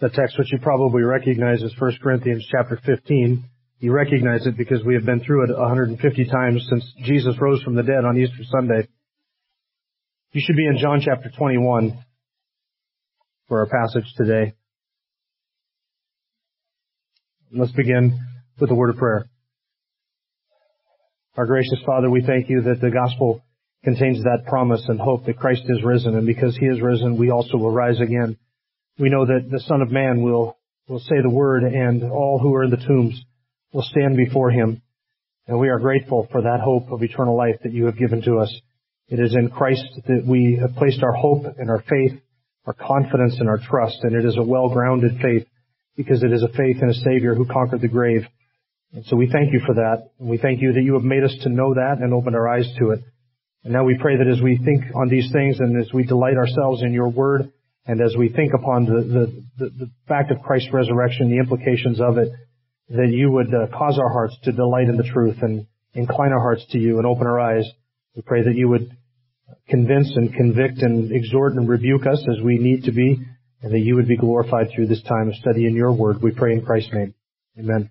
The text, which you probably recognize, is 1 Corinthians chapter 15. You recognize it because we have been through it 150 times since Jesus rose from the dead on Easter Sunday. You should be in John chapter 21 for our passage today. Let's begin with a word of prayer. Our gracious Father, we thank you that the gospel contains that promise and hope that Christ is risen, and because he is risen, we also will rise again. We know that the Son of Man will say the word, and all who are in the tombs will stand before him. And we are grateful for that hope of eternal life that you have given to us. It is in Christ that we have placed our hope and our faith, our confidence and our trust. And it is a well-grounded faith because it is a faith in a Savior who conquered the grave. And so we thank you for that. And we thank you that you have made us to know that and opened our eyes to it. And now we pray that as we think on these things and as we delight ourselves in your word, and as we think upon the fact of Christ's resurrection, the implications of it, that you would cause our hearts to delight in the truth and incline our hearts to you and open our eyes. We pray that you would convince and convict and exhort and rebuke us as we need to be, and that you would be glorified through this time of study in your word. We pray in Christ's name. Amen.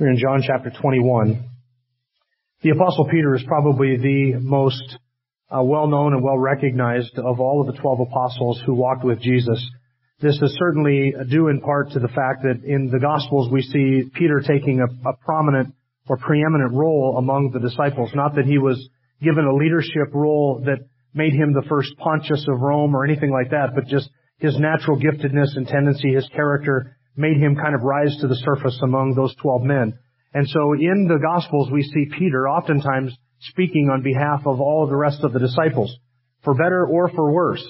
We're in John chapter 21. The Apostle Peter is probably the most well-known and well-recognized of all of the 12 apostles who walked with Jesus. This is certainly due in part to the fact that in the Gospels we see Peter taking a prominent or preeminent role among the disciples. Not that he was given a leadership role that made him the first Pontius of Rome or anything like that, but just his natural giftedness and tendency, his character, made him kind of rise to the surface among those 12 men. And so in the Gospels we see Peter oftentimes speaking on behalf of all of the rest of the disciples, for better or for worse.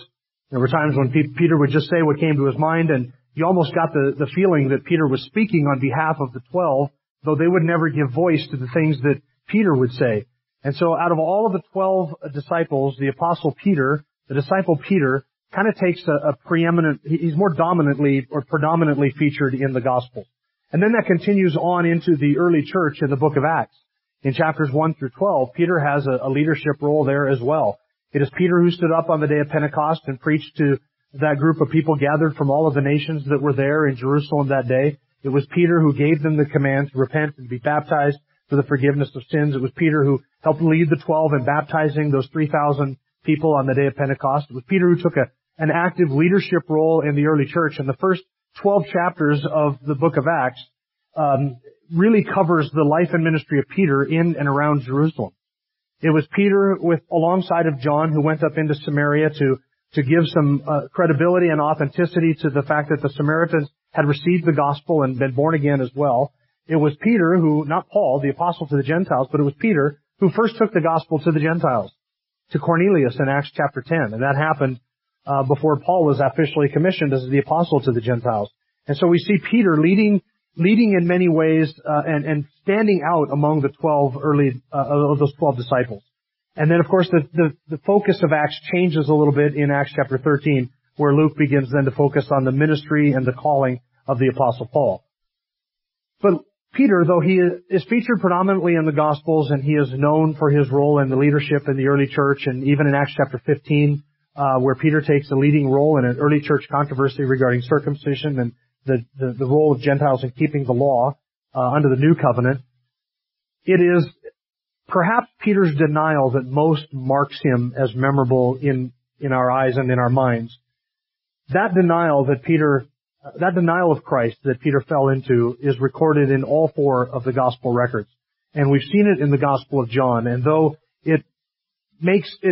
There were times when Peter would just say what came to his mind, and you almost got the feeling that Peter was speaking on behalf of the 12, though they would never give voice to the things that Peter would say. And so out of all of the 12 disciples, the disciple Peter, kind of takes a preeminent, he's more dominantly or predominantly featured in the gospel. And then that continues on into the early church in the book of Acts. In chapters 1 through 12, Peter has a leadership role there as well. It is Peter who stood up on the day of Pentecost and preached to that group of people gathered from all of the nations that were there in Jerusalem that day. It was Peter who gave them the command to repent and be baptized for the forgiveness of sins. It was Peter who helped lead the 12 in baptizing those 3,000 people on the day of Pentecost. It was Peter who took an active leadership role in the early church. And the first 12 chapters of the book of Acts really covers the life and ministry of Peter in and around Jerusalem. It was Peter alongside of John who went up into Samaria to give some credibility and authenticity to the fact that the Samaritans had received the gospel and been born again as well. It was Peter who, not Paul, the apostle to the Gentiles, but it was Peter who first took the gospel to the Gentiles, to Cornelius in Acts chapter 10. And that happened before Paul was officially commissioned as the apostle to the Gentiles. And so we see Peter leading in many ways and standing out among the 12 those 12 disciples. And then, of course, the focus of Acts changes a little bit in Acts chapter 13, where Luke begins then to focus on the ministry and the calling of the Apostle Paul. But Peter, though he is featured predominantly in the Gospels and he is known for his role in the leadership in the early church, and even in Acts chapter 15, where Peter takes a leading role in an early church controversy regarding circumcision and the role of Gentiles in keeping the law under the new covenant, it is perhaps Peter's denial that most marks him as memorable in our eyes and in our minds. That denial of Christ that Peter fell into is recorded in all four of the gospel records. And we've seen it in the Gospel of John. And though it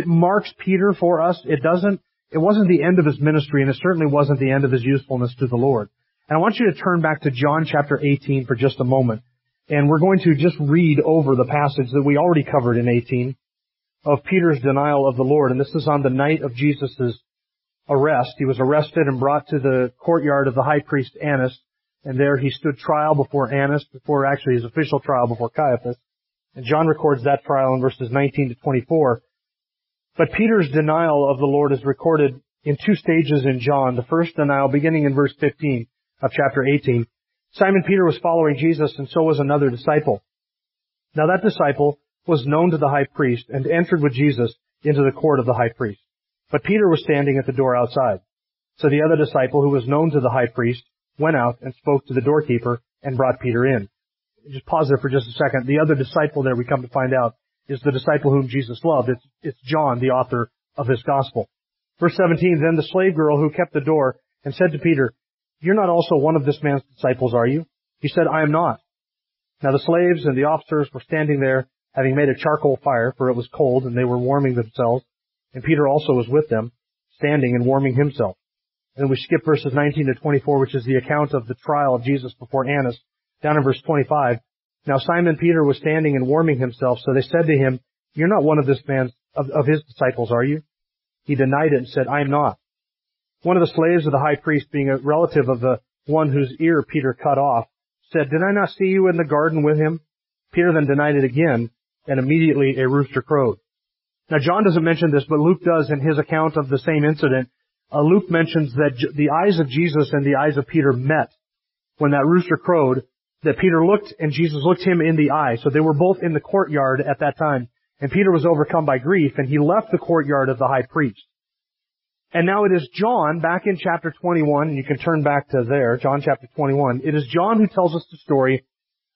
marks Peter for us, it wasn't the end of his ministry, and it certainly wasn't the end of his usefulness to the Lord. And I want you to turn back to John chapter 18 for just a moment. And we're going to just read over the passage that we already covered in 18 of Peter's denial of the Lord. And this is on the night of Jesus' arrest. He was arrested and brought to the courtyard of the high priest Annas, and there he stood trial before Annas, before actually his official trial before Caiaphas. And John records that trial in verses 19 to 24. But Peter's denial of the Lord is recorded in two stages in John. The first denial beginning in verse 15 of chapter 18. Simon Peter was following Jesus, and so was another disciple. Now that disciple was known to the high priest and entered with Jesus into the court of the high priest. But Peter was standing at the door outside. So the other disciple, who was known to the high priest, went out and spoke to the doorkeeper and brought Peter in. Just pause there for just a second. The other disciple there, we come to find out, is the disciple whom Jesus loved. It's John, the author of his gospel. Verse 17, then the slave girl who kept the door and said to Peter, "You're not also one of this man's disciples, are you?" He said, "I am not." Now the slaves and the officers were standing there, having made a charcoal fire, for it was cold, and they were warming themselves. And Peter also was with them, standing and warming himself. And we skip verses 19 to 24, which is the account of the trial of Jesus before Annas, down in verse 25. Now Simon Peter was standing and warming himself, so they said to him, "You're not one of this man's, of his disciples, are you?" He denied it and said, "I am not." One of the slaves of the high priest, being a relative of the one whose ear Peter cut off, said, "Did I not see you in the garden with him?" Peter then denied it again, and immediately a rooster crowed. Now, John doesn't mention this, but Luke does in his account of the same incident. Luke mentions that the eyes of Jesus and the eyes of Peter met when that rooster crowed, that Peter looked and Jesus looked him in the eye. So they were both in the courtyard at that time, and Peter was overcome by grief, and he left the courtyard of the high priest. And now it is John, back in chapter 21, and you can turn back to there, John chapter 21. It is John who tells us the story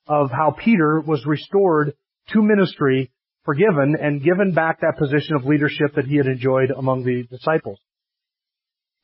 of how Peter was restored to ministry, forgiven, and given back that position of leadership that he had enjoyed among the disciples.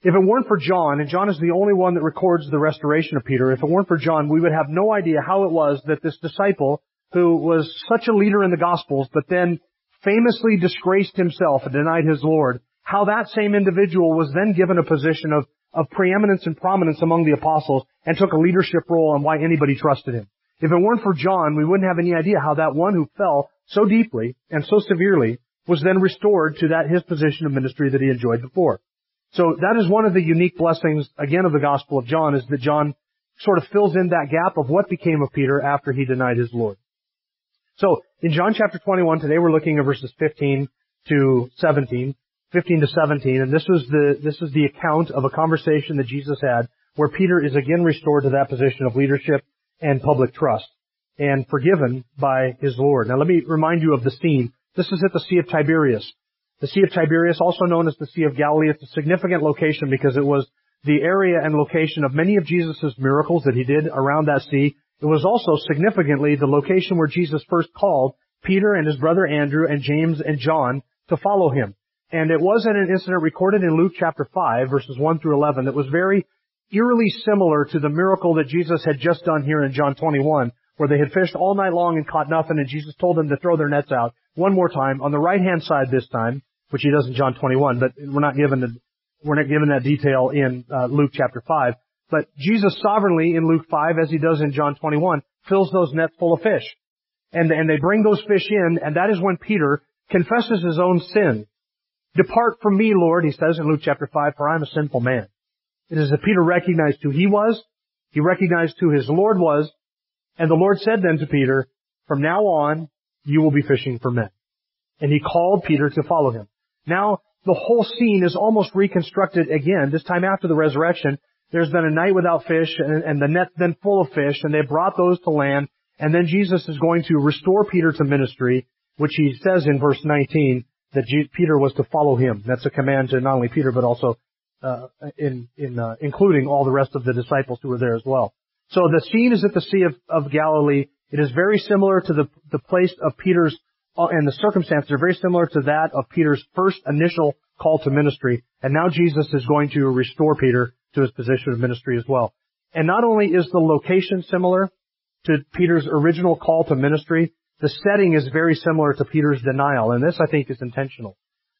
If it weren't for John, and John is the only one that records the restoration of Peter, if it weren't for John, we would have no idea how it was that this disciple, who was such a leader in the Gospels, but then famously disgraced himself and denied his Lord, how that same individual was then given a position of preeminence and prominence among the apostles and took a leadership role, and why anybody trusted him. If it weren't for John, we wouldn't have any idea how that one who fell so deeply and so severely was then restored to that his position of ministry that he enjoyed before. So that is one of the unique blessings, again, of the Gospel of John, is that John sort of fills in that gap of what became of Peter after he denied his Lord. So in John chapter 21, today we're looking at verses 15 to 17, and this is the account of a conversation that Jesus had where Peter is again restored to that position of leadership and public trust and forgiven by his Lord. Now let me remind you of the scene. This is at the Sea of Tiberias. The Sea of Tiberias, also known as the Sea of Galilee, it's a significant location because it was the area and location of many of Jesus' miracles that he did around that sea. It was also significantly the location where Jesus first called Peter and his brother Andrew and James and John to follow him. And it was at an incident recorded in Luke chapter 5, verses 1 through 11, that was very eerily similar to the miracle that Jesus had just done here in John 21, where they had fished all night long and caught nothing, and Jesus told them to throw their nets out one more time, on the right-hand side this time, which he does in John 21, but we're not given that detail in Luke chapter 5. But Jesus sovereignly in Luke 5, as he does in John 21, fills those nets full of fish. And they bring those fish in, and that is when Peter confesses his own sin. "Depart from me, Lord," he says in Luke chapter 5, "for I am a sinful man." It is that Peter recognized who he was, he recognized who his Lord was, and the Lord said then to Peter, "From now on, you will be fishing for men." And he called Peter to follow him. Now, the whole scene is almost reconstructed again, this time after the resurrection. There's been a night without fish, and the net's been full of fish, and they brought those to land, and then Jesus is going to restore Peter to ministry, which he says in verse 19, that Peter was to follow him. That's a command to not only Peter, but also including all the rest of the disciples who were there as well. So the scene is at the Sea of Galilee. It is very similar to the place of Peter's, and the circumstances are very similar to that of Peter's first initial call to ministry. And now Jesus is going to restore Peter to his position of ministry as well. And not only is the location similar to Peter's original call to ministry, the setting is very similar to Peter's denial, and this, I think, is intentional.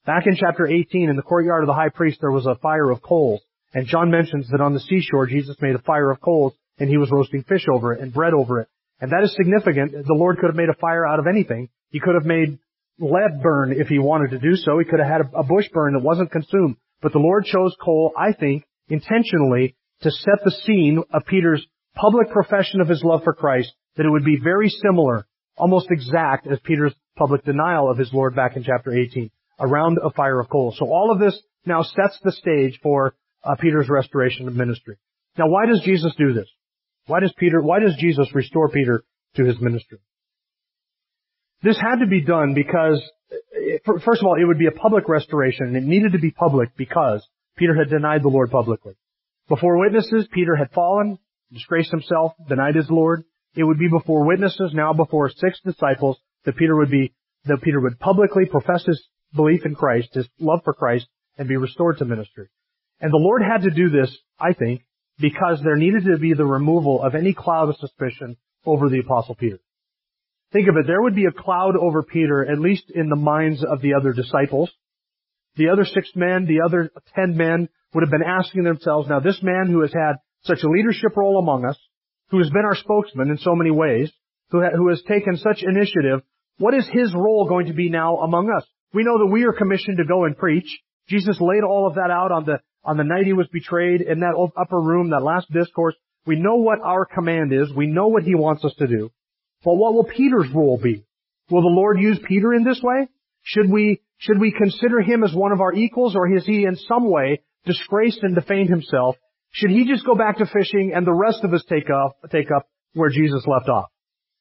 Back in chapter 18, in the courtyard of the high priest, there was a fire of coals, and John mentions that on the seashore, Jesus made a fire of coals, and he was roasting fish over it and bread over it. And that is significant. The Lord could have made a fire out of anything. He could have made lead burn if he wanted to do so. He could have had a bush burn that wasn't consumed. But the Lord chose Cole, I think, intentionally to set the scene of Peter's public profession of his love for Christ, that it would be very similar, almost exact, as Peter's public denial of his Lord back in chapter 18, around a fire of coals. So all of this now sets the stage for Peter's restoration of ministry. Now, why does Jesus do this? Why does Jesus restore Peter to his ministry? This had to be done because, first of all, it would be a public restoration, and it needed to be public because Peter had denied the Lord publicly. Before witnesses, Peter had fallen, disgraced himself, denied his Lord. It would be before witnesses, now before six disciples, that Peter would publicly profess his belief in Christ, his love for Christ, and be restored to ministry. And the Lord had to do this, I think, because there needed to be the removal of any cloud of suspicion over the Apostle Peter. Think of it, there would be a cloud over Peter, at least in the minds of the other disciples. The other six men, the other 10 men would have been asking themselves, now this man who has had such a leadership role among us, who has been our spokesman in so many ways, who has taken such initiative, what is his role going to be now among us? We know that we are commissioned to go and preach. Jesus laid all of that out on the night he was betrayed in that upper room, that last discourse. We know what our command is. We know what he wants us to do. But what will Peter's role be? Will the Lord use Peter in this way? Should we consider him as one of our equals, or is he in some way disgraced and defamed himself? Should he just go back to fishing and the rest of us take up where Jesus left off?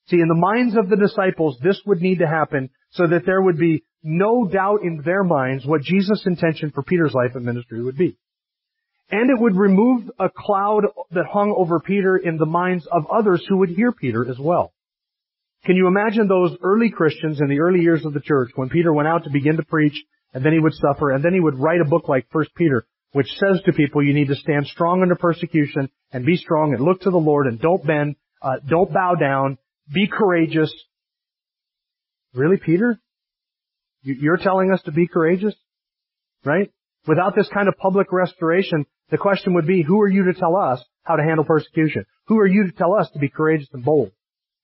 See, in the minds of the disciples, this would need to happen so that there would be no doubt in their minds what Jesus' intention for Peter's life and ministry would be. And it would remove a cloud that hung over Peter in the minds of others who would hear Peter as well. Can you imagine those early Christians in the early years of the church when Peter went out to begin to preach, and then he would suffer, and then he would write a book like 1 Peter, which says to people, you need to stand strong under persecution and be strong and look to the Lord and don't bend, don't bow down, be courageous. Really, Peter? You're telling us to be courageous? Right? Without this kind of public restoration, the question would be, who are you to tell us how to handle persecution? Who are you to tell us to be courageous and bold?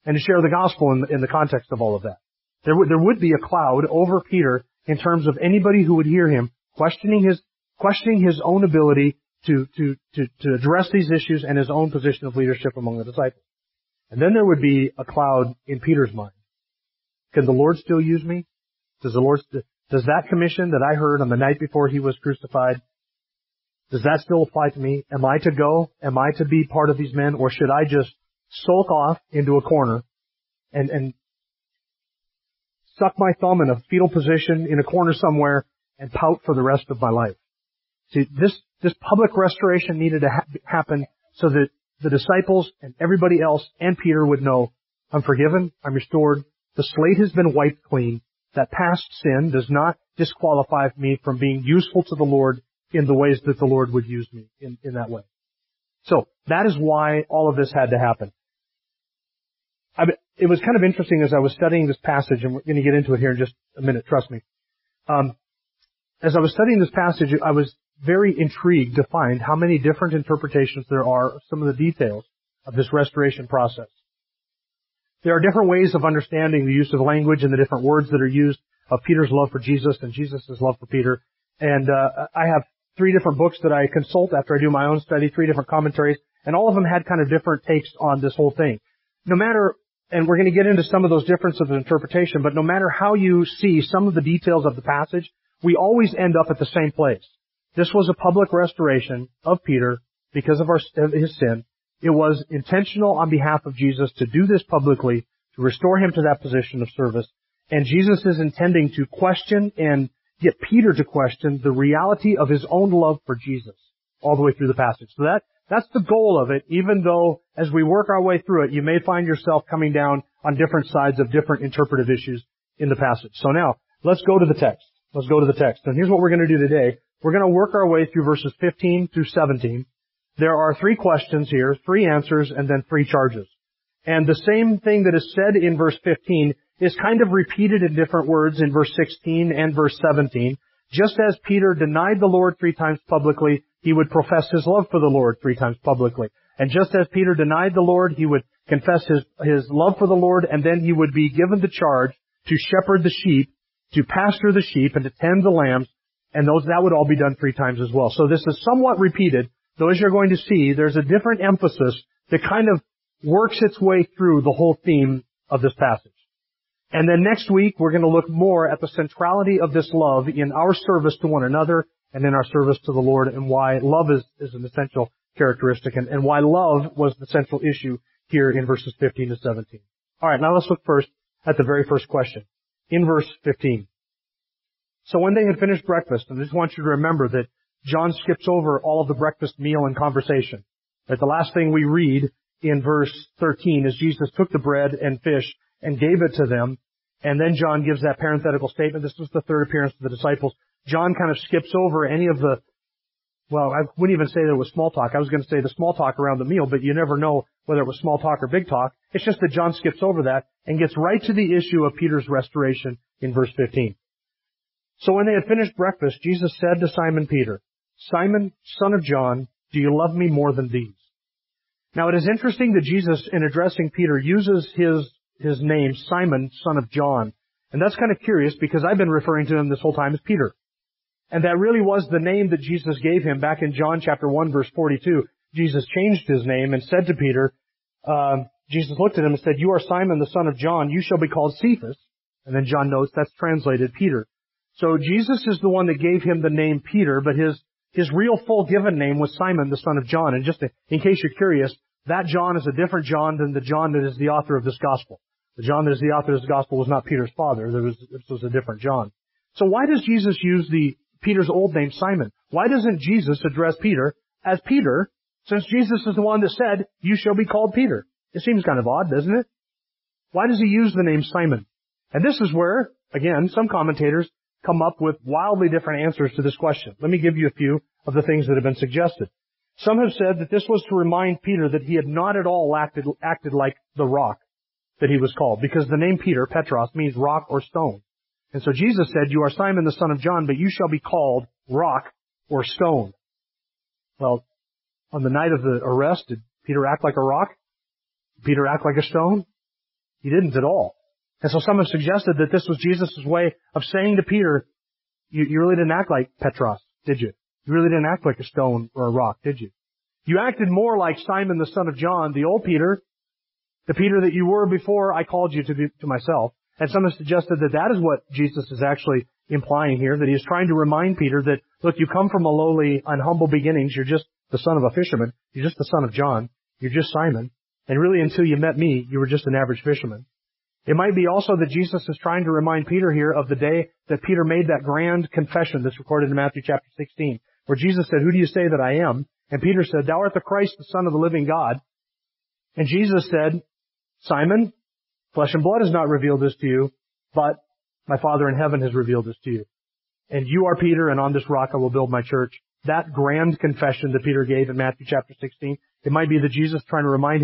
And to share the gospel in the context of all of that. There would be a cloud over Peter in terms of anybody who would hear him questioning his own ability to address these issues and his own position of leadership among the disciples. And then there would be a cloud in Peter's mind. Can the Lord still use me? Does that commission that I heard on the night before he was crucified, does that still apply to me? Am I to go? Am I to be part of these men? Or should I just sulk off into a corner and suck my thumb in a fetal position in a corner somewhere and pout for the rest of my life? See, this public restoration needed to happen so that the disciples and everybody else and Peter would know, I'm forgiven, I'm restored, the slate has been wiped clean, that past sin does not disqualify me from being useful to the Lord in the ways that the Lord would use me in that way. So that is why all of this had to happen. It was kind of interesting as I was studying this passage, and we're going to get into it here in just a minute, trust me. As I was studying this passage, I was very intrigued to find how many different interpretations there are of some of the details of this restoration process. There are different ways of understanding the use of language and the different words that are used of Peter's love for Jesus and Jesus' love for Peter. And I have 3 different books that I consult after I do my own study, 3 different commentaries, and all of them had kind of different takes on this whole thing. No matter, and we're going to get into some of those differences of interpretation, but no matter how you see some of the details of the passage, we always end up at the same place. This was a public restoration of Peter because of his sin. It was intentional on behalf of Jesus to do this publicly, to restore him to that position of service, and Jesus is intending to question and get Peter to question the reality of his own love for Jesus all the way through the passage. So that's the goal of it, even though as we work our way through it, you may find yourself coming down on different sides of different interpretive issues in the passage. So now, let's go to the text. And here's what we're going to do today. We're going to work our way through verses 15 through 17. There are 3 questions here, 3 answers, and then 3 charges. And the same thing that is said in verse 15 is kind of repeated in different words in verse 16 and verse 17. Just as Peter denied the Lord 3 times publicly, he would profess his love for the Lord 3 times publicly. And just as Peter denied the Lord, he would confess his love for the Lord, and then he would be given the charge to shepherd the sheep, to pasture the sheep, and to tend the lambs, And that would all be done three times as well. So this is somewhat repeated, though as you're going to see, there's a different emphasis that kind of works its way through the whole theme of this passage. And then next week, we're going to look more at the centrality of this love in our service to one another and in our service to the Lord, and why love is an essential characteristic, and why love was the central issue here in verses 15 to 17. All right, now let's look first at the very first question in verse 15. So when they had finished breakfast, and I just want you to remember that John skips over all of the breakfast meal and conversation. That the last thing we read in verse 13 is Jesus took the bread and fish and gave it to them. And then John gives that parenthetical statement. This was the third appearance of the disciples. John kind of skips over any of the, well, I wouldn't even say that it was small talk. I was going to say the small talk around the meal, but you never know whether it was small talk or big talk. It's just that John skips over that and gets right to the issue of Peter's restoration in verse 15. So when they had finished breakfast, Jesus said to Simon Peter, "Simon, son of John, do you love me more than these?" Now it is interesting that Jesus, in addressing Peter, uses his name, Simon, son of John. And that's kind of curious, because I've been referring to him this whole time as Peter. And that really was the name that Jesus gave him back in John chapter 1, verse 42. Jesus changed his name and said to Peter, Jesus looked at him and said, "You are Simon, the son of John. You shall be called Cephas." And then John notes that's translated Peter. So Jesus is the one that gave him the name Peter, but his real full given name was Simon, the son of John. And just in case you're curious, that John is a different John than the John that is the author of this gospel. The John that is the author of this gospel was not Peter's father. This was a different John. So why does Jesus use Peter's old name, Simon? Why doesn't Jesus address Peter as Peter, since Jesus is the one that said, "You shall be called Peter"? It seems kind of odd, doesn't it? Why does he use the name Simon? And this is where, again, some commentators come up with wildly different answers to this question. Let me give you a few of the things that have been suggested. Some have said that this was to remind Peter that he had not at all acted like the rock that he was called, because the name Peter, Petros, means rock or stone. And so Jesus said, "You are Simon, the son of John, but you shall be called rock or stone." Well, on the night of the arrest, did Peter act like a rock? Did Peter act like a stone? He didn't at all. And so some have suggested that this was Jesus' way of saying to Peter, you really didn't act like Petros, did you? You really didn't act like a stone or a rock, did you? You acted more like Simon, the son of John, the old Peter, the Peter that you were before I called you to myself. And some have suggested that is what Jesus is actually implying here, that he is trying to remind Peter that, look, you come from a lowly and humble beginnings. You're just the son of a fisherman. You're just the son of John. You're just Simon. And really, until you met me, you were just an average fisherman. It might be also that Jesus is trying to remind Peter here of the day that Peter made that grand confession that's recorded in Matthew chapter 16, where Jesus said, "Who do you say that I am?" And Peter said, "Thou art the Christ, the Son of the living God." And Jesus said, "Simon, flesh and blood has not revealed this to you, but my Father in heaven has revealed this to you. And you are Peter, and on this rock I will build my church." That grand confession that Peter gave in Matthew chapter 16, it might be that Jesus is trying to remind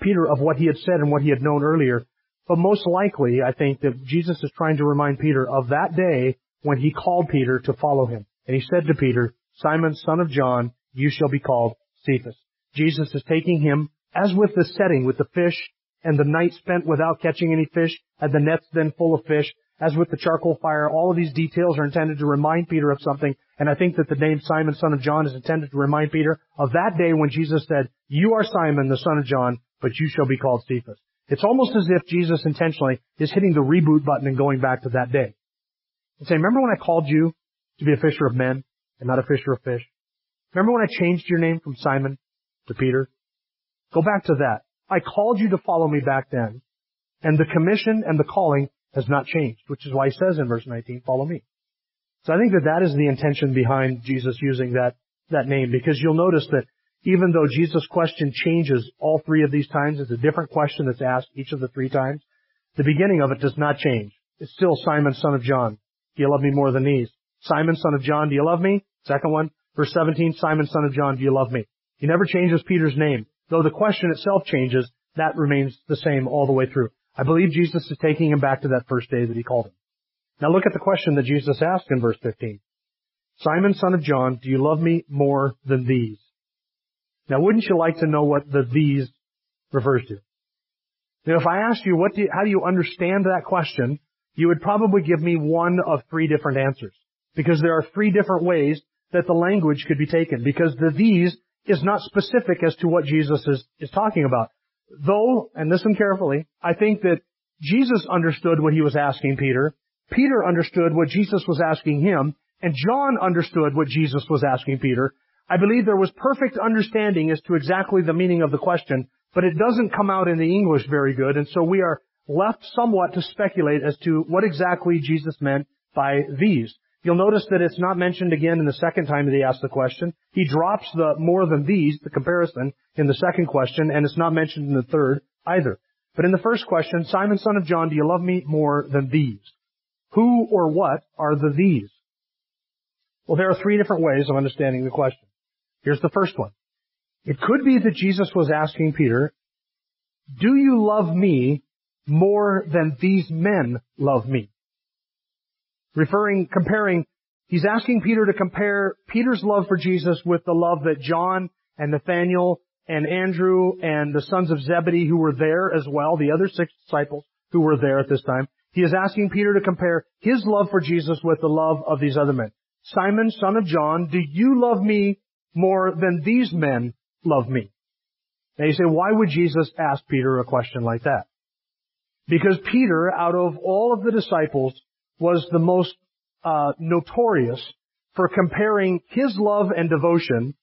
Peter of what he had said and what he had known earlier. But most likely, I think that Jesus is trying to remind Peter of that day when he called Peter to follow him. And he said to Peter, "Simon, son of John, you shall be called Cephas." Jesus is taking him, as with the setting, with the fish and the night spent without catching any fish, and the nets then full of fish, as with the charcoal fire. All of these details are intended to remind Peter of something. And I think that the name Simon, son of John, is intended to remind Peter of that day when Jesus said, "You are Simon, the son of John, but you shall be called Cephas." It's almost as if Jesus intentionally is hitting the reboot button and going back to that day and saying, "Remember when I called you to be a fisher of men and not a fisher of fish? Remember when I changed your name from Simon to Peter? Go back to that. I called you to follow me back then, and the commission and the calling has not changed," which is why he says in verse 19, "Follow me." So I think that is the intention behind Jesus using that name, because you'll notice that even though Jesus' question changes all three of these times, it's a different question that's asked each of the three times, the beginning of it does not change. It's still, "Simon, son of John, do you love me more than these?" "Simon, son of John, do you love me?" Second one, verse 17, "Simon, son of John, do you love me?" He never changes Peter's name. Though the question itself changes, that remains the same all the way through. I believe Jesus is taking him back to that first day that he called him. Now look at the question that Jesus asked in verse 15. "Simon, son of John, do you love me more than these?" Now, wouldn't you like to know what the "these" refers to? Now, if I asked you, how do you understand that question, you would probably give me one of three different answers. because there are three different ways that the language could be taken, because the these is not specific as to what Jesus is talking about. Though, and listen carefully, I think that Jesus understood what he was asking Peter, Peter understood what Jesus was asking him, and John understood what Jesus was asking Peter. I believe there was perfect understanding as to exactly the meaning of the question, but it doesn't come out in the English very good, and so we are left somewhat to speculate as to what exactly Jesus meant by these. You'll notice that it's not mentioned again in the second time that he asked the question. He drops the more than these, the comparison, in the second question, and it's not mentioned in the third either. But in the first question, Simon, son of John, do you love me more than these? Who or what are the these? Well, there are three different ways of understanding the question. Here's the first one. It could be that Jesus was asking Peter, do you love me more than these men love me? He's asking Peter to compare Peter's love for Jesus with the love that John and Nathaniel and Andrew and the sons of Zebedee, who were there as well, the other six disciples who were there at this time. He is asking Peter to compare his love for Jesus with the love of these other men. Simon, son of John, do you love me more than these men love me? Now you say, why would Jesus ask Peter a question like that? Because Peter, out of all of the disciples, was the most notorious for comparing his love and devotion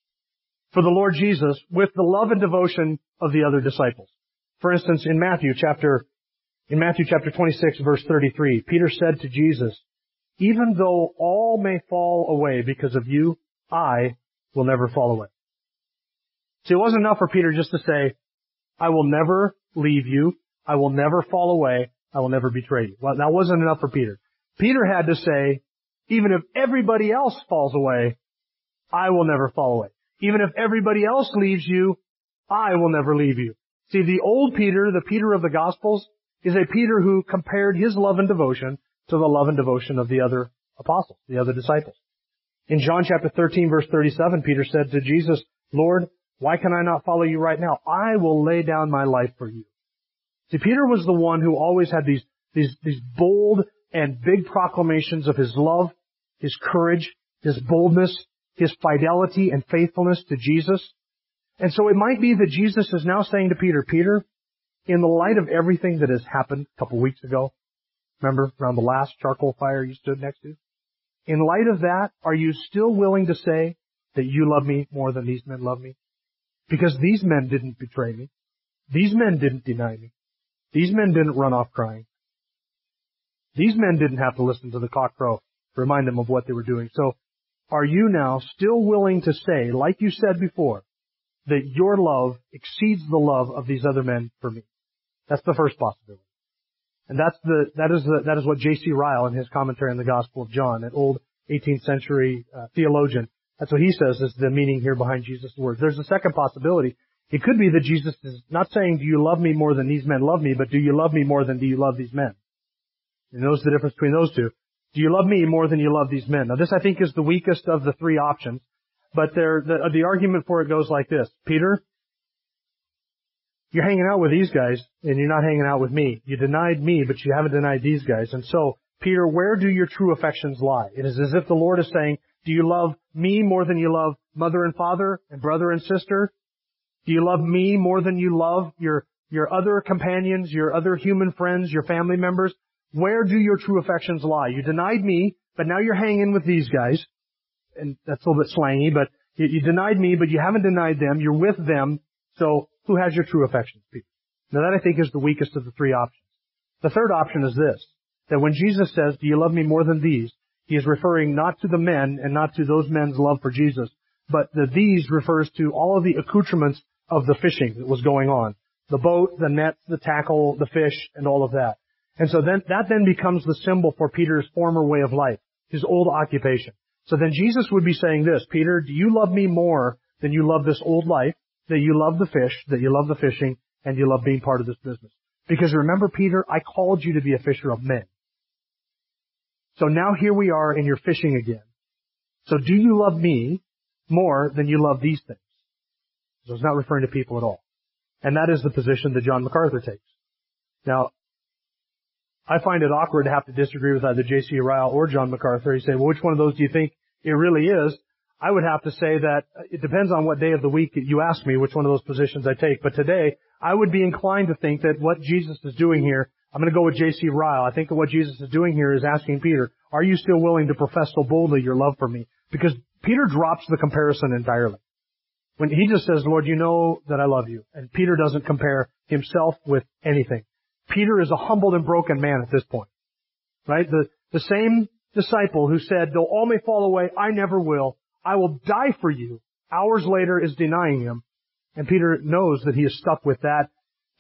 for the Lord Jesus with the love and devotion of the other disciples. For instance, in Matthew chapter 26, verse 33, Peter said to Jesus, even though all may fall away because of you, I will never fall away. See, it wasn't enough for Peter just to say, I will never leave you, I will never fall away, I will never betray you. Well, that wasn't enough for Peter. Peter had to say, even if everybody else falls away, I will never fall away. Even if everybody else leaves you, I will never leave you. See, the old Peter, the Peter of the Gospels, is a Peter who compared his love and devotion to the love and devotion of the other apostles, the other disciples. In John chapter 13, verse 37, Peter said to Jesus, Lord, why can I not follow you right now? I will lay down my life for you. See, Peter was the one who always had these bold and big proclamations of his love, his courage, his boldness, his fidelity and faithfulness to Jesus. And so it might be that Jesus is now saying to Peter, Peter, in the light of everything that has happened a couple weeks ago, remember, around the last charcoal fire you stood next to? In light of that, are you still willing to say that you love me more than these men love me? Because these men didn't betray me. These men didn't deny me. These men didn't run off crying. These men didn't have to listen to the cock crow to remind them of what they were doing. So are you now still willing to say, like you said before, that your love exceeds the love of these other men for me? That's the first possibility. And that is what J.C. Ryle, in his commentary on the Gospel of John, an old 18th century theologian, that's what he says is the meaning here behind Jesus' words. There's a second possibility. It could be that Jesus is not saying, do you love me more than these men love me, but do you love me more than do you love these men? And notice the difference between those two. Do you love me more than you love these men? Now this, I think, is the weakest of the three options, but the argument for it goes like this. Peter, you're hanging out with these guys, and you're not hanging out with me. You denied me, but you haven't denied these guys. And so, Peter, where do your true affections lie? It is as if the Lord is saying, do you love me more than you love mother and father and brother and sister? Do you love me more than you love your other companions, your other human friends, your family members? Where do your true affections lie? You denied me, but now you're hanging with these guys. And that's a little bit slangy, but you denied me, but you haven't denied them. You're with them. So who has your true affections, Peter? Now that, I think, is the weakest of the three options. The third option is this, that when Jesus says, do you love me more than these? He is referring not to the men and not to those men's love for Jesus, but the these refers to all of the accoutrements of the fishing that was going on. The boat, the nets, the tackle, the fish, and all of that. And so that then becomes the symbol for Peter's former way of life, his old occupation. So then Jesus would be saying this, Peter, do you love me more than you love this old life, that you love the fish, that you love the fishing, and you love being part of this business? Because remember, Peter, I called you to be a fisher of men. So now here we are, and you're fishing again. So do you love me more than you love these things? So it's not referring to people at all. And that is the position that John MacArthur takes. Now, I find it awkward to have to disagree with either J.C. Ryle or John MacArthur. You say, well, which one of those do you think it really is? I would have to say that it depends on what day of the week you ask me which one of those positions I take. But today, I would be inclined to think that what Jesus is doing here, I'm going to go with J.C. Ryle. I think that what Jesus is doing here is asking Peter, are you still willing to profess so boldly your love for me? Because Peter drops the comparison entirely. When he just says, Lord, you know that I love you. And Peter doesn't compare himself with anything. Peter is a humbled and broken man at this point. Right? The same disciple who said, though all may fall away, I never will. I will die for you. Hours later is denying him. And Peter knows that he is stuck with that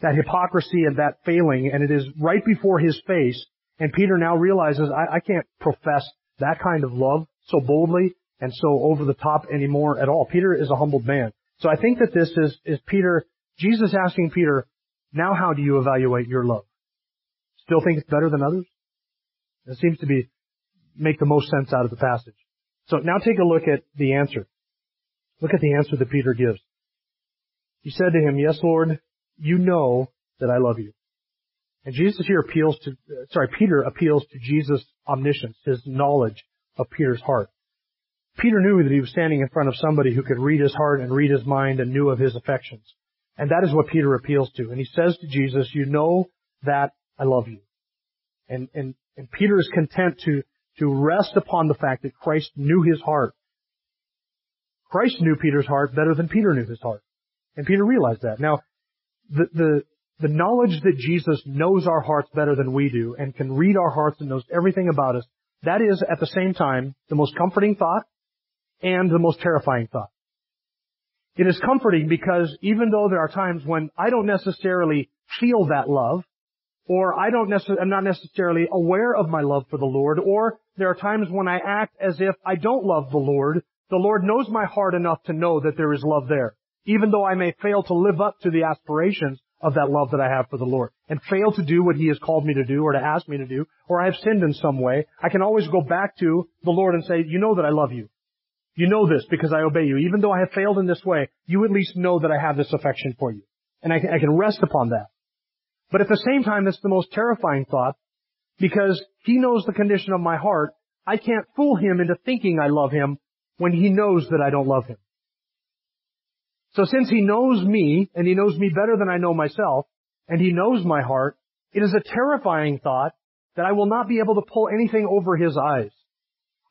hypocrisy and that failing. And it is right before his face. And Peter now realizes, I can't profess that kind of love so boldly and so over the top anymore at all. Peter is a humbled man. So I think that this is Peter, Jesus asking Peter, now how do you evaluate your love? Still think it's better than others? It seems to be make the most sense out of the passage. So now take a look at the answer. Look at the answer that Peter gives. He said to him, yes, Lord, you know that I love you. And Jesus here Peter appeals to Jesus' omniscience, his knowledge of Peter's heart. Peter knew that he was standing in front of somebody who could read his heart and read his mind and knew of his affections. And that is what Peter appeals to. And he says to Jesus, you know that I love you. And Peter is content to rest upon the fact that Christ knew his heart. Christ knew Peter's heart better than Peter knew his heart. And Peter realized that. Now, the knowledge that Jesus knows our hearts better than we do and can read our hearts and knows everything about us, that is, at the same time, the most comforting thought and the most terrifying thought. It is comforting because even though there are times when I don't necessarily feel that love, or I'm not necessarily aware of my love for the Lord, or there are times when I act as if I don't love the Lord knows my heart enough to know that there is love there, even though I may fail to live up to the aspirations of that love that I have for the Lord and fail to do what He has called me to do or to ask me to do, or I have sinned in some way, I can always go back to the Lord and say, you know that I love you. You know this because I obey you. Even though I have failed in this way, you at least know that I have this affection for you. And I can rest upon that. But at the same time, it's the most terrifying thought because He knows the condition of my heart. I can't fool Him into thinking I love Him when He knows that I don't love Him. So since He knows me, and He knows me better than I know myself, and He knows my heart, it is a terrifying thought that I will not be able to pull anything over His eyes.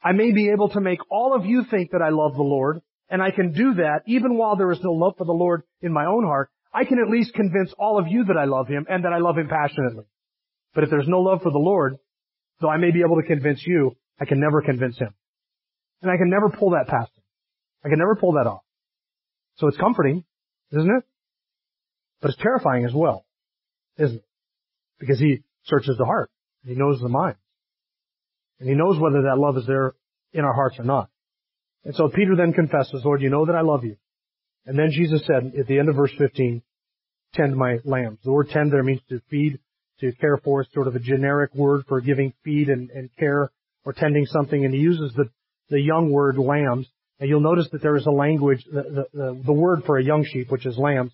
I may be able to make all of you think that I love the Lord, and I can do that even while there is no love for the Lord in my own heart. I can at least convince all of you that I love Him and that I love Him passionately. But if there's no love for the Lord, though I may be able to convince you, I can never convince Him. And I can never pull that past Him. I can never pull that off. So it's comforting, isn't it? But it's terrifying as well, isn't it? Because He searches the heart. He knows the mind. And He knows whether that love is there in our hearts or not. And so Peter then confesses, Lord, you know that I love you. And then Jesus said at the end of verse 15, tend my lambs. The word tend there means to feed, to care for. It's sort of a generic word for giving feed and care or tending something. And he uses the young word lambs. And you'll notice that there is a language, the word for a young sheep, which is lambs.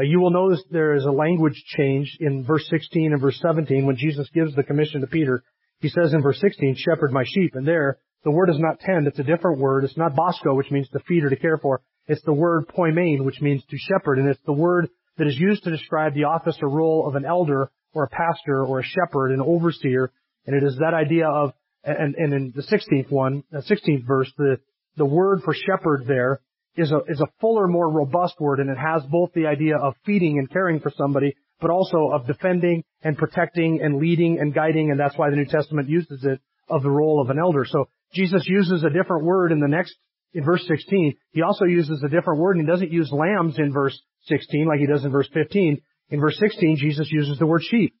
You will notice there is a language change in verse 16 and verse 17 when Jesus gives the commission to Peter. He says in verse 16, shepherd my sheep. And there, the word is not tend. It's a different word. It's not bosco, which means to feed or to care for. It's the word poimen, which means to shepherd. And it's the word that is used to describe the office or role of an elder or a pastor or a shepherd, an overseer. And it is that idea of, and in the 16th verse, the word for shepherd there is a fuller, more robust word, and it has both the idea of feeding and caring for somebody, but also of defending and protecting and leading and guiding, and that's why the New Testament uses it, of the role of an elder. So Jesus uses a different word in verse 16. He also uses a different word, and He doesn't use lambs in verse 16 like He does in verse 15. In verse 16, Jesus uses the word sheep.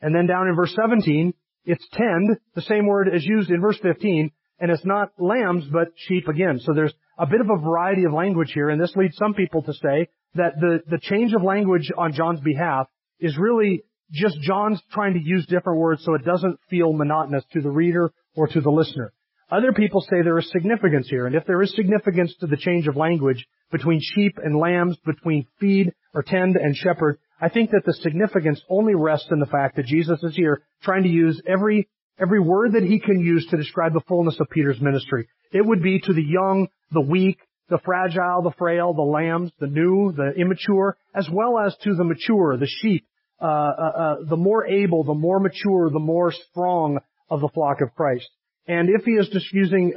And then down in verse 17, it's tend, the same word as used in verse 15, and it's not lambs, but sheep again. So there's a bit of a variety of language here, and this leads some people to say that the change of language on John's behalf is really just John's trying to use different words so it doesn't feel monotonous to the reader or to the listener. Other people say there is significance here, and if there is significance to the change of language between sheep and lambs, between feed or tend and shepherd, I think that the significance only rests in the fact that Jesus is here trying to use every word that he can use to describe the fullness of Peter's ministry. It would be to the young, the weak, the fragile, the frail, the lambs, the new, the immature, as well as to the mature, the sheep, the more able, the more mature, the more strong of the flock of Christ. And if he is just using,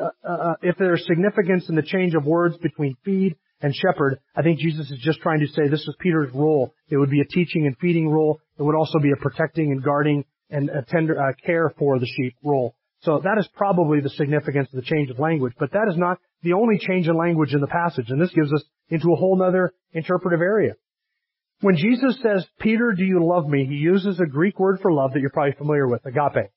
if there's significance in the change of words between feed and shepherd, I think Jesus is just trying to say this is Peter's role. It would be a teaching and feeding role. It would also be a protecting and guarding and a tender care for the sheep role. So that is probably the significance of the change of language. But that is not the only change in language in the passage. And this gives us into a whole other interpretive area. When Jesus says, Peter, do you love me? He uses a Greek word for love that you're probably familiar with, agape.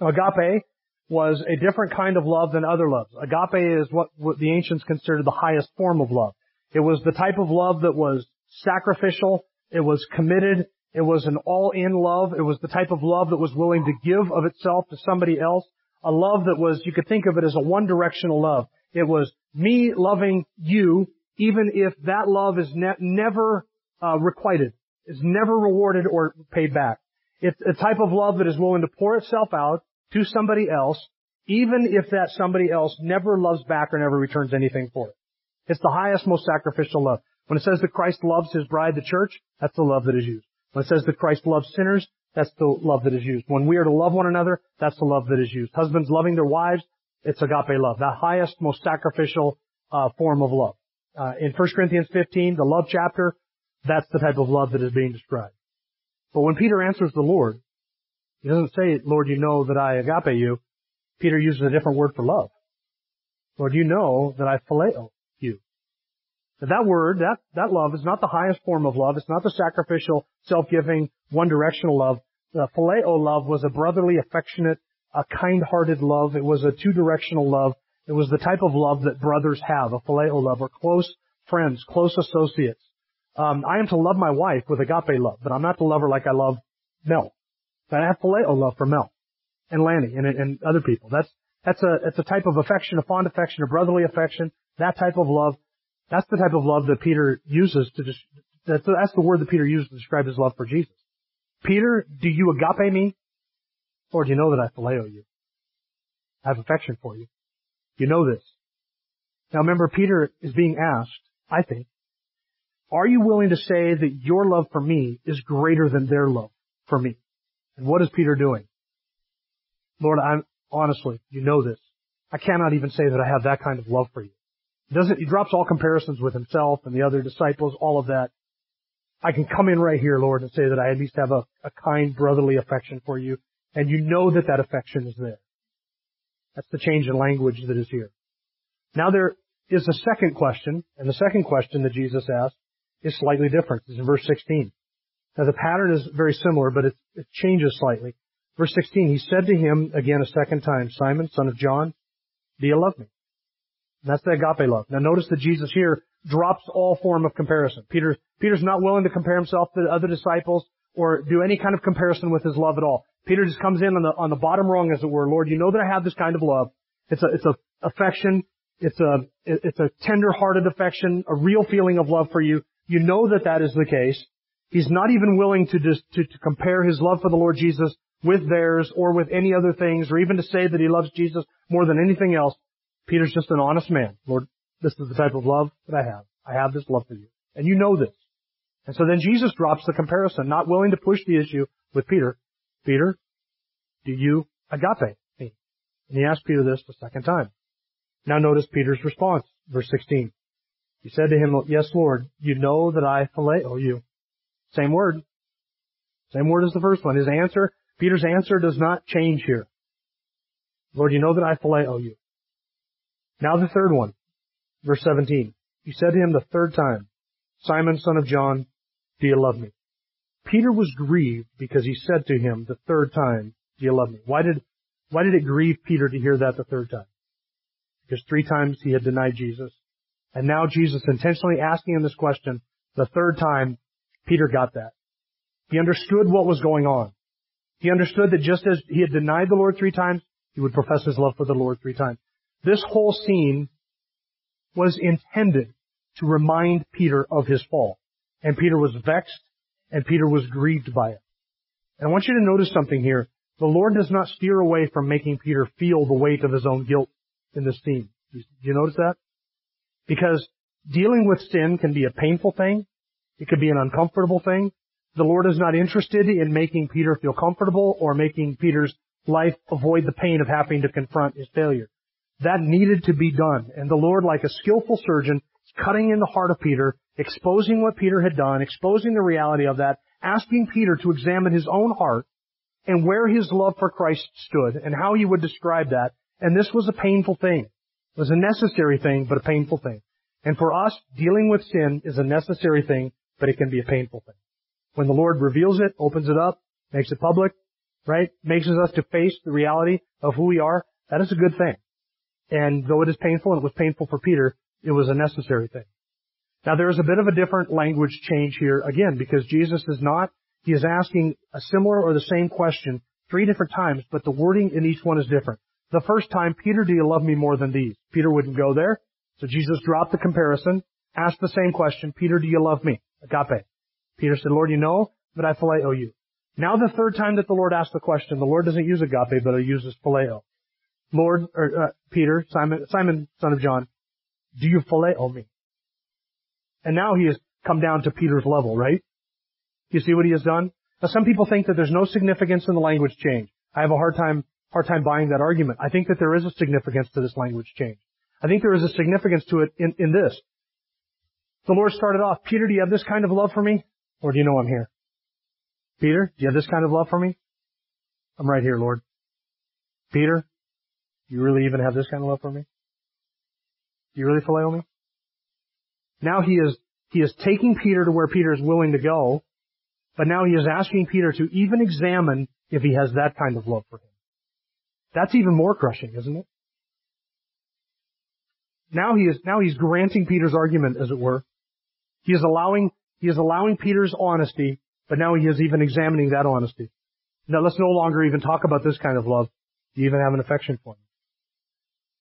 Now, agape was a different kind of love than other loves. Agape is what the ancients considered the highest form of love. It was the type of love that was sacrificial. It was committed. It was an all-in love. It was the type of love that was willing to give of itself to somebody else. A love that was, you could think of it as a one-directional love. It was me loving you, even if that love is never requited, is never rewarded or paid back. It's a type of love that is willing to pour itself out to somebody else, even if that somebody else never loves back or never returns anything for it. It's the highest, most sacrificial love. When it says that Christ loves his bride, the church, that's the love that is used. When it says that Christ loves sinners, that's the love that is used. When we are to love one another, that's the love that is used. Husbands loving their wives, it's agape love, the highest, most sacrificial form of love. In 1 Corinthians 15, the love chapter, that's the type of love that is being described. But when Peter answers the Lord, he doesn't say, Lord, you know that I agape you. Peter uses a different word for love. Lord, you know that I phileo you. That word, that love is not the highest form of love. It's not the sacrificial, self-giving, one-directional love. The phileo love was a brotherly, affectionate, a kind-hearted love. It was a two-directional love. It was the type of love that brothers have, a phileo love, or close friends, close associates. I am to love my wife with agape love, but I'm not to love her like I love Mel. But I have phileo love for Mel and Lanny and other people. That's a type of affection, a fond affection, a brotherly affection, that type of love. That's the type of love that Peter uses to just, that's the word that Peter uses to describe his love for Jesus. Peter, do you agape me? Lord, you know that I phileo you. I have affection for you. You know this. Now remember, Peter is being asked, I think, are you willing to say that your love for me is greater than their love for me? And what is Peter doing? Lord, I'm honestly, you know this. I cannot even say that I have that kind of love for you. He drops all comparisons with himself and the other disciples, all of that. I can come in right here, Lord, and say that I at least have a kind brotherly affection for you. And you know that that affection is there. That's the change in language that is here. Now there is a second question, and the second question that Jesus asked is slightly different. It's in verse 16. Now the pattern is very similar, but it changes slightly. Verse 16, he said to him again a second time, Simon, son of John, do you love me? And that's the agape love. Now notice that Jesus here drops all form of comparison. Peter's not willing to compare himself to the other disciples or do any kind of comparison with his love at all. Peter just comes in on the bottom rung, as it were. Lord, you know that I have this kind of love. It's a affection. It's a tender-hearted affection, a real feeling of love for you. You know that that is the case. He's not even willing to compare his love for the Lord Jesus with theirs or with any other things, or even to say that he loves Jesus more than anything else. Peter's just an honest man. Lord, this is the type of love that I have. I have this love for you. And you know this. And so then Jesus drops the comparison, not willing to push the issue with Peter. Peter, do you agape me? And he asked Peter this the second time. Now notice Peter's response, verse 16. He said to him, yes, Lord, you know that I phileo you. Same word. Same word as the first one. His answer, Peter's answer does not change here. Lord, you know that I phileo you. Now the third one, verse 17. He said to him the third time, Simon, son of John, do you love me? Peter was grieved because he said to him the third time, do you love me? Why did it grieve Peter to hear that the third time? Because three times he had denied Jesus. And now Jesus intentionally asking him this question, the third time, Peter got that. He understood what was going on. He understood that just as he had denied the Lord three times, he would profess his love for the Lord three times. This whole scene was intended to remind Peter of his fall. And Peter was vexed and Peter was grieved by it. And I want you to notice something here. The Lord does not steer away from making Peter feel the weight of his own guilt in this scene. Do you notice that? Because dealing with sin can be a painful thing. It could be an uncomfortable thing. The Lord is not interested in making Peter feel comfortable or making Peter's life avoid the pain of having to confront his failure. That needed to be done. And the Lord, like a skillful surgeon, is cutting in the heart of Peter, exposing what Peter had done, exposing the reality of that, asking Peter to examine his own heart and where his love for Christ stood and how he would describe that. And this was a painful thing. It was a necessary thing, but a painful thing. And for us, dealing with sin is a necessary thing, but it can be a painful thing. When the Lord reveals it, opens it up, makes it public, right, makes us to face the reality of who we are, that is a good thing. And though it is painful, and it was painful for Peter, it was a necessary thing. Now, there is a bit of a different language change here, again, because Jesus is not, he is asking a similar or the same question three different times, but the wording in each one is different. The first time, Peter, do you love me more than these? Peter wouldn't go there, so Jesus dropped the comparison, asked the same question, Peter, do you love me? Agape. Peter said, Lord, you know that I phileo you. Now the third time that the Lord asked the question, the Lord doesn't use agape, but he uses phileo. Lord, or Peter, Simon, son of John, do you phileo me? And now he has come down to Peter's level, right? You see what he has done? Now, some people think that there's no significance in the language change. I have a hard time buying that argument. I think that there is a significance to this language change. I think there is a significance to it in this. The Lord started off, Peter, do you have this kind of love for me? Or do you know I'm here? Peter, do you have this kind of love for me? I'm right here, Lord. Peter, do you really even have this kind of love for me? Do you really phileo me? Now he is taking Peter to where Peter is willing to go, but now he is asking Peter to even examine if he has that kind of love for him. That's even more crushing, isn't it? Now he's granting Peter's argument, as it were. He is allowing Peter's honesty, but now he is even examining that honesty. Now let's no longer even talk about this kind of love. Do you even have an affection for me?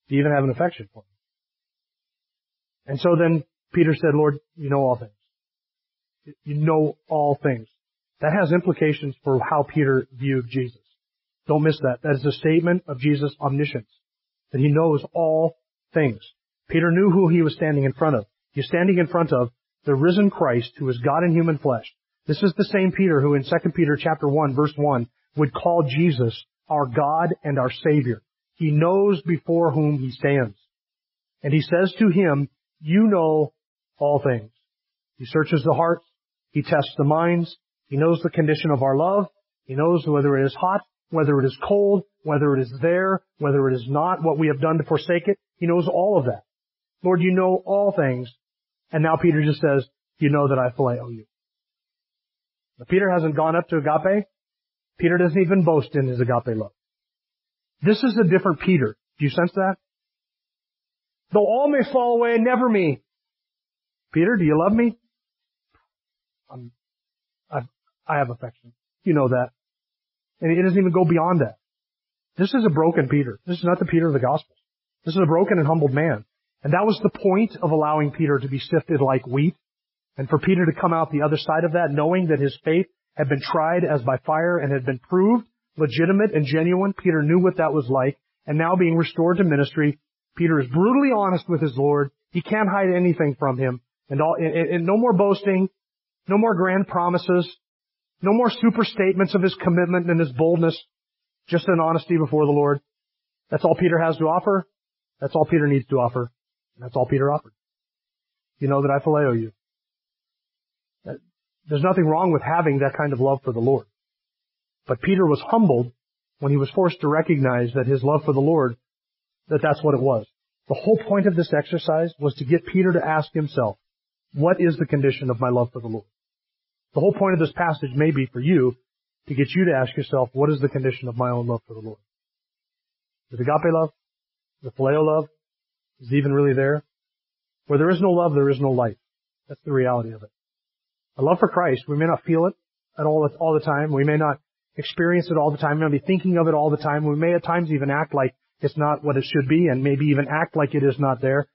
Do you even have an affection for me? And so then Peter said, Lord, you know all things. You know all things. That has implications for how Peter viewed Jesus. Don't miss that. That is a statement of Jesus' omniscience, that he knows all things. Peter knew who he was standing in front of. He was standing in front of the risen Christ, who is God in human flesh. This is the same Peter who in 2 Peter chapter 1, verse 1, would call Jesus our God and our Savior. He knows before whom he stands. And he says to him, you know all things. He searches the hearts. He tests the minds. He knows the condition of our love. He knows whether it is hot, whether it is cold, whether it is there, whether it is not, what we have done to forsake it. He knows all of that. Lord, you know all things. And now Peter just says, you know that I phileo you. Now, Peter hasn't gone up to agape. Peter doesn't even boast in his agape love. This is a different Peter. Do you sense that? Though all may fall away, never me. Peter, do you love me? I have affection. You know that. And it doesn't even go beyond that. This is a broken Peter. This is not the Peter of the Gospels. This is a broken and humbled man. And that was the point of allowing Peter to be sifted like wheat, and for Peter to come out the other side of that, knowing that his faith had been tried as by fire and had been proved legitimate and genuine. Peter knew what that was like, and now being restored to ministry, Peter is brutally honest with his Lord. He can't hide anything from him, and no more boasting, no more grand promises, no more super statements of his commitment and his boldness, just an honesty before the Lord. That's all Peter has to offer. That's all Peter needs to offer. And that's all Peter offered. You know that I phileo you. There's nothing wrong with having that kind of love for the Lord. But Peter was humbled when he was forced to recognize that his love for the Lord, that's what it was. The whole point of this exercise was to get Peter to ask himself, what is the condition of my love for the Lord? The whole point of this passage may be for you to get you to ask yourself, what is the condition of my own love for the Lord? Is it agape love? Is it phileo love? Is it even really there? Where there is no love, there is no life. That's the reality of it. A love for Christ, we may not feel it at all the time. We may not experience it all the time. We may be thinking of it all the time. We may at times even act like it's not what it should be and maybe even act like it is not there.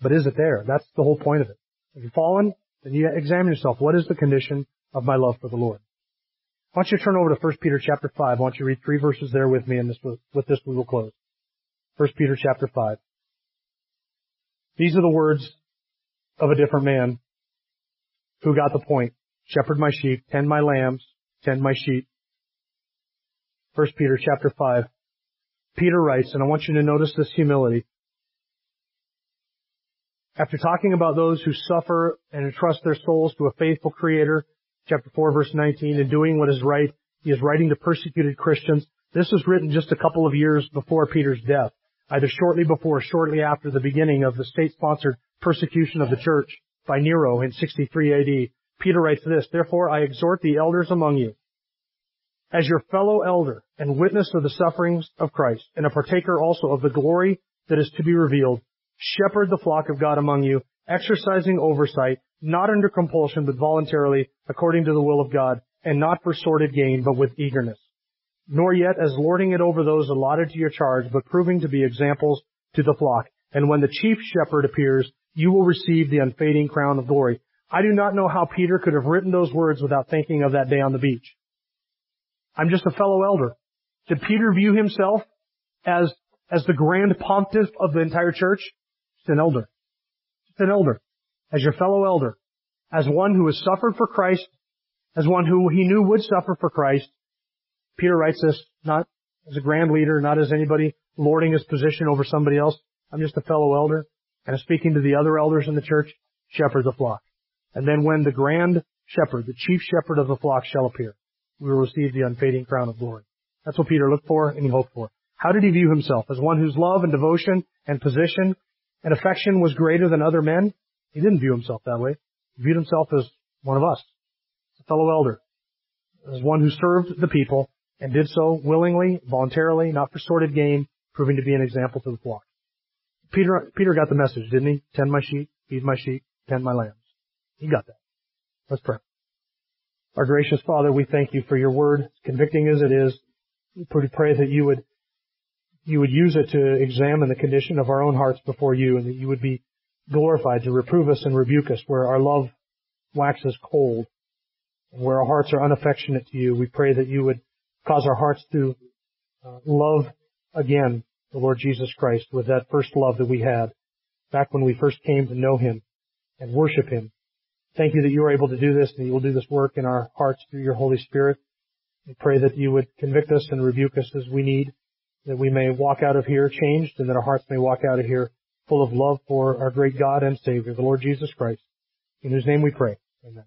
But is it there? That's the whole point of it. If you've fallen, then you examine yourself. What is the condition of my love for the Lord. Why don't you turn over to 1 Peter chapter 5. Why don't you read three verses there with me, and with this we will close. 1 Peter chapter 5. These are the words of a different man who got the point. Shepherd my sheep, tend my lambs, tend my sheep. 1 Peter chapter 5. Peter writes, and I want you to notice this humility. After talking about those who suffer and entrust their souls to a faithful Creator, chapter 4, verse 19, and doing what is right, he is writing to persecuted Christians. This was written just a couple of years before Peter's death, either shortly before or shortly after the beginning of the state-sponsored persecution of the church by Nero in 63 AD. Peter writes this, "Therefore I exhort the elders among you, as your fellow elder and witness of the sufferings of Christ, and a partaker also of the glory that is to be revealed, shepherd the flock of God among you, exercising oversight, not under compulsion, but voluntarily, according to the will of God, and not for sordid gain, but with eagerness, nor yet as lording it over those allotted to your charge, but proving to be examples to the flock. And when the chief shepherd appears, you will receive the unfading crown of glory." I do not know how Peter could have written those words without thinking of that day on the beach. I'm just a fellow elder. Did Peter view himself as the grand pontiff of the entire church? Just an elder. Just an elder. As your fellow elder. As one who has suffered for Christ. As one who he knew would suffer for Christ. Peter writes this not as a grand leader, not as anybody lording his position over somebody else. I'm just a fellow elder. And I'm speaking to the other elders in the church. Shepherd the flock. And then when the grand shepherd, the chief shepherd of the flock shall appear, we will receive the unfading crown of glory. That's what Peter looked for and he hoped for. How did he view himself? As one whose love and devotion and position and affection was greater than other men? He didn't view himself that way. He viewed himself as one of us, a fellow elder, as one who served the people and did so willingly, voluntarily, not for sordid gain, proving to be an example to the flock. Peter got the message, didn't he? Tend my sheep, feed my sheep, tend my lambs. He got that. Let's pray. Our gracious Father, we thank you for your word, convicting as it is. We pray that you would use it to examine the condition of our own hearts before you, and that you would be glorified to reprove us and rebuke us where our love waxes cold and where our hearts are unaffectionate to you. We pray that you would cause our hearts to love again the Lord Jesus Christ with that first love that we had back when we first came to know him and worship him. Thank you that you are able to do this, and that you will do this work in our hearts through your Holy Spirit. We pray that you would convict us and rebuke us as we need, that we may walk out of here changed, and that our hearts may walk out of here full of love for our great God and Savior, the Lord Jesus Christ, in whose name we pray. Amen.